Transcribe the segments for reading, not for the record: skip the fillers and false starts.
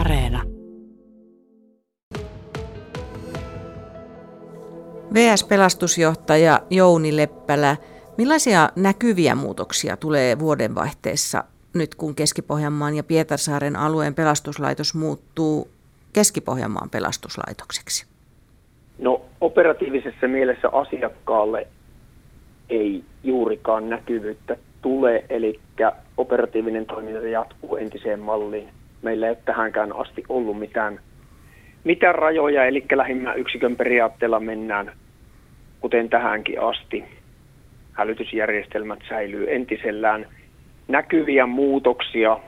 Areena. VS-pelastusjohtaja Jouni Leppälä, millaisia näkyviä muutoksia tulee vuodenvaihteessa nyt, kun Keski-Pohjanmaan ja Pietarsaaren alueen pelastuslaitos muuttuu Keski-Pohjanmaan pelastuslaitokseksi? No, operatiivisessa mielessä asiakkaalle ei juurikaan näkyvyyttä tule, eli operatiivinen toiminta jatkuu entiseen malliin. Meillä ei ole tähänkään asti ollut mitään rajoja, eli lähimmän yksikön periaatteella mennään, kuten tähänkin asti. Hälytysjärjestelmät säilyy entisellään. Näkyviä muutoksia,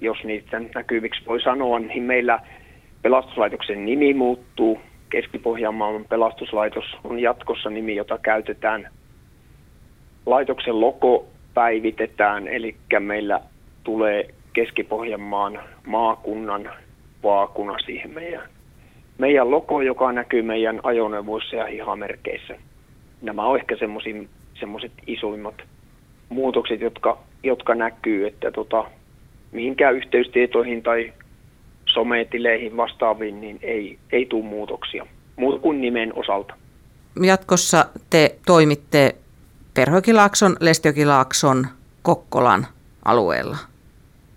jos niitä näkyviksi voi sanoa, niin meillä pelastuslaitoksen nimi muuttuu. Keski-Pohjanmaan pelastuslaitos on jatkossa nimi, jota käytetään. Laitoksen logo päivitetään, eli meillä tulee Keski-Pohjanmaan maakunnan vaakuna siihen meidän logo, joka näkyy meidän ajoneuvoissa ja hihamerkeissä. Nämä on ehkä semmoiset isoimmat muutokset, jotka näkyy, että mihinkään yhteystietoihin tai sometileihin vastaaviin niin ei tule muutoksia, muuta kuin nimen osalta. Jatkossa te toimitte Perhonjokilaakson, Lestijokilaakson, Kokkolan alueella.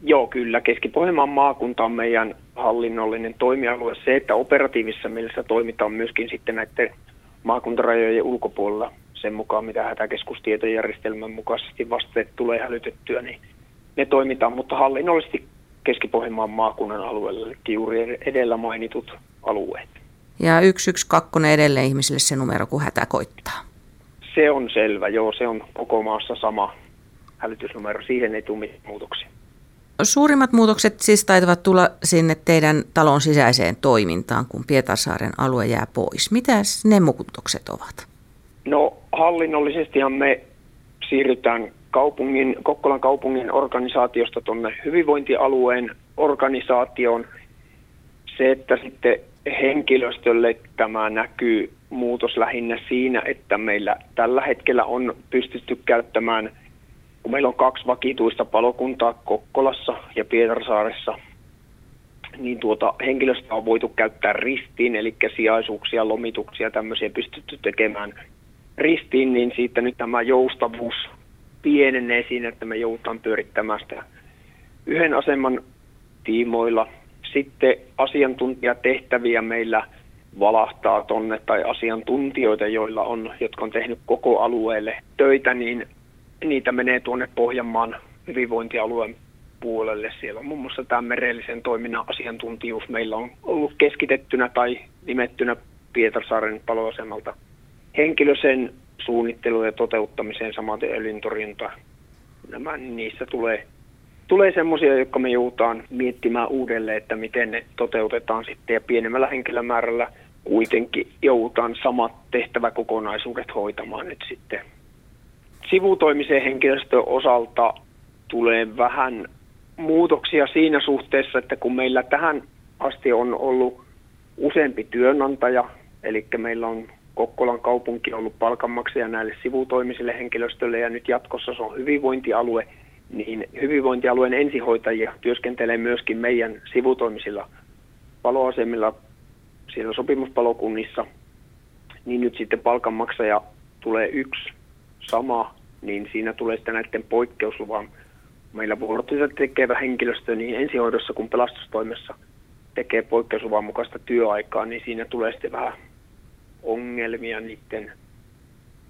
Joo, kyllä. Keski-Pohjanmaan maakunta on meidän hallinnollinen toimialue. Se, että operatiivisessa mielessä toimitaan myöskin sitten näiden maakuntarajojen ulkopuolella sen mukaan, mitä hätäkeskustietojärjestelmän mukaisesti vasteet tulee hälytettyä, niin ne toimitaan, mutta hallinnollisesti Keski-Pohjanmaan maakunnan alueella, eli juuri edellä mainitut alueet. Ja 112 edelleen ihmisille se numero, kun hätä koittaa. Se on selvä, joo, se on koko maassa sama hälytysnumero, siihen ei tule mitään muutoksia. Suurimmat muutokset siis taitavat tulla sinne teidän talon sisäiseen toimintaan, kun Pietarsaaren alue jää pois. Mitäs ne muutokset ovat? No, hallinnollisestihan me siirrytään Kokkolan kaupungin organisaatiosta tuonne hyvinvointialueen organisaatioon. Se, että sitten henkilöstölle tämä näkyy muutos lähinnä siinä, että meillä tällä hetkellä on pystytty käyttämään, kun meillä on 2 vakituista palokuntaa Kokkolassa ja Pietarsaaressa, niin henkilöstöä on voitu käyttää ristiin, eli sijaisuuksia, lomituksia, tämmöisiä pystytty tekemään ristiin, niin siitä nyt tämä joustavuus pienenee siinä, että me joudutaan pyörittämään sitä yhden aseman tiimoilla. Sitten asiantuntijatehtäviä meillä valahtaa tonne, tai asiantuntijoita, jotka on tehnyt koko alueelle töitä, niin niitä menee tuonne Pohjanmaan hyvinvointialueen puolelle. Siellä on muun muassa tämä merellisen toiminnan asiantuntijuus. Meillä on ollut keskitettynä tai nimettynä Pietarsaaren paloasemalta henkilösen suunnitteluun ja toteuttamiseen, samaten öljyntorjunta. Niissä tulee semmoisia, jotka me joudutaan miettimään uudelleen, että miten ne toteutetaan sitten, ja pienemmällä henkilömäärällä kuitenkin joudutaan samat tehtäväkokonaisuudet hoitamaan nyt sitten. Sivutoimisen henkilöstön osalta tulee vähän muutoksia siinä suhteessa, että kun meillä tähän asti on ollut useampi työnantaja, eli meillä on Kokkolan kaupunki ollut palkanmaksaja näille sivutoimisille henkilöstölle, ja nyt jatkossa se on hyvinvointialue, niin hyvinvointialueen ensihoitajia työskentelee myöskin meidän sivutoimisilla paloasemilla siellä sopimuspalokunnissa, niin nyt sitten palkanmaksaja tulee yksi sama, niin siinä tulee sitten näiden poikkeusluvan. Meillä vuorotyötä tekevä henkilöstö niin ensihoidossa kuin pelastustoimessa tekee poikkeusluvan mukaista työaikaa, niin siinä tulee sitten vähän ongelmia niiden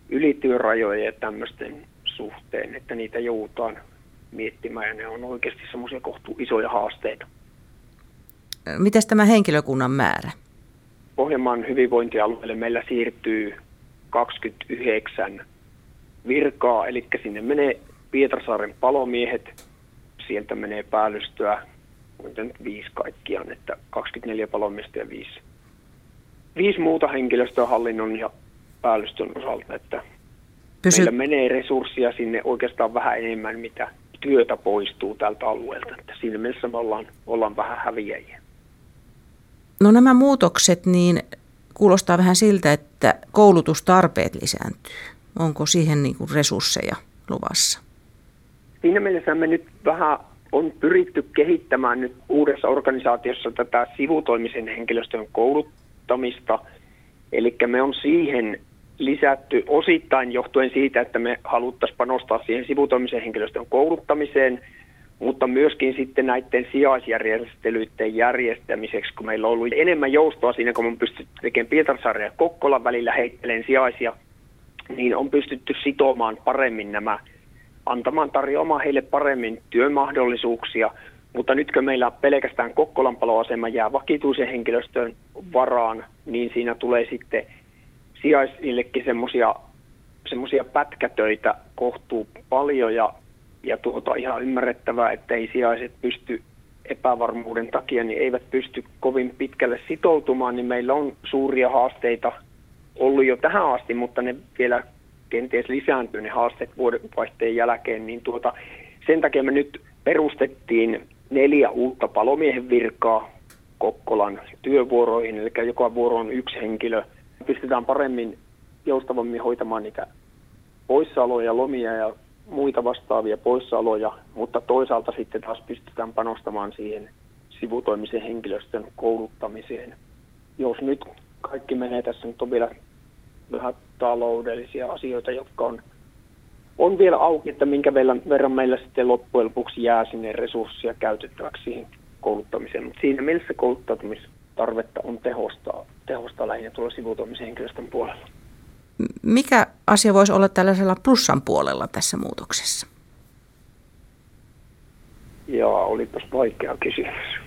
ylityörajojen ja tämmöisten suhteen, että niitä joudutaan miettimään, ja ne on oikeasti semmoisia kohtuu isoja haasteita. Mitäs tämä henkilökunnan määrä? Pohjanmaan hyvinvointialueelle meillä siirtyy 29 virkaa, eli sinne menee Pietarsaaren palomiehet, sieltä menee päällystöä, muuten 5 kaikkiaan, että 24 palomiestä ja 5 muuta henkilöstöä hallinnon ja päällystön osalta, että meillä menee resurssia sinne oikeastaan vähän enemmän, mitä työtä poistuu tältä alueelta. Että siinä mielessä me ollaan vähän häviäjiä. No, nämä muutokset niin kuulostaa vähän siltä, että koulutustarpeet lisääntyy. Onko siihen niin kuin resursseja luvassa? Siinä mielessä me nyt vähän on pyritty kehittämään nyt uudessa organisaatiossa tätä sivutoimisen henkilöstön kouluttamista. Eli me on siihen lisätty osittain johtuen siitä, että me haluttaisiin panostaa siihen sivutoimisen henkilöstön kouluttamiseen, mutta myöskin sitten näiden sijaisjärjestelyiden järjestämiseksi, kun meillä on ollut enemmän joustoa siinä, kun on pystytty tekemään Pietarsaaren ja Kokkolan välillä heitteleen sijaisia, niin on pystytty sitomaan paremmin nämä, tarjoamaan heille paremmin työmahdollisuuksia, mutta nytkö meillä pelkästään Kokkolan paloasema jää vakituisen henkilöstön varaan, niin siinä tulee sitten sijaisillekin semmoisia pätkätöitä kohtuu paljon ja ihan ymmärrettävää, että ei sijaiset pysty epävarmuuden takia, niin eivät pysty kovin pitkälle sitoutumaan, niin meillä on suuria haasteita ollut jo tähän asti, mutta ne vielä kenties lisääntyy ne haasteet vuodenvaihteen jälkeen, niin sen takia me nyt perustettiin 4 uutta palomiehen virkaa Kokkolan työvuoroihin, eli joka vuoro on 1 henkilö. Pystytään paremmin, joustavammin hoitamaan niitä poissaoloja, lomia ja muita vastaavia poissaoloja, mutta toisaalta sitten taas pystytään panostamaan siihen sivutoimisen henkilöstön kouluttamiseen. Jos nyt kaikki menee, tässä nyt on vielä vähän taloudellisia asioita, jotka on vielä auki, että minkä verran meillä sitten loppujen lopuksi jää sinne resursseja käytettäväksi siihen kouluttamiseen. Mutta siinä mielessä kouluttautumistarvetta on tehostaa lähinnä tuolla sivutoimisen henkilöstön puolella. Mikä asia voisi olla tällaisella plussan puolella tässä muutoksessa? Olipas vaikea kysymys.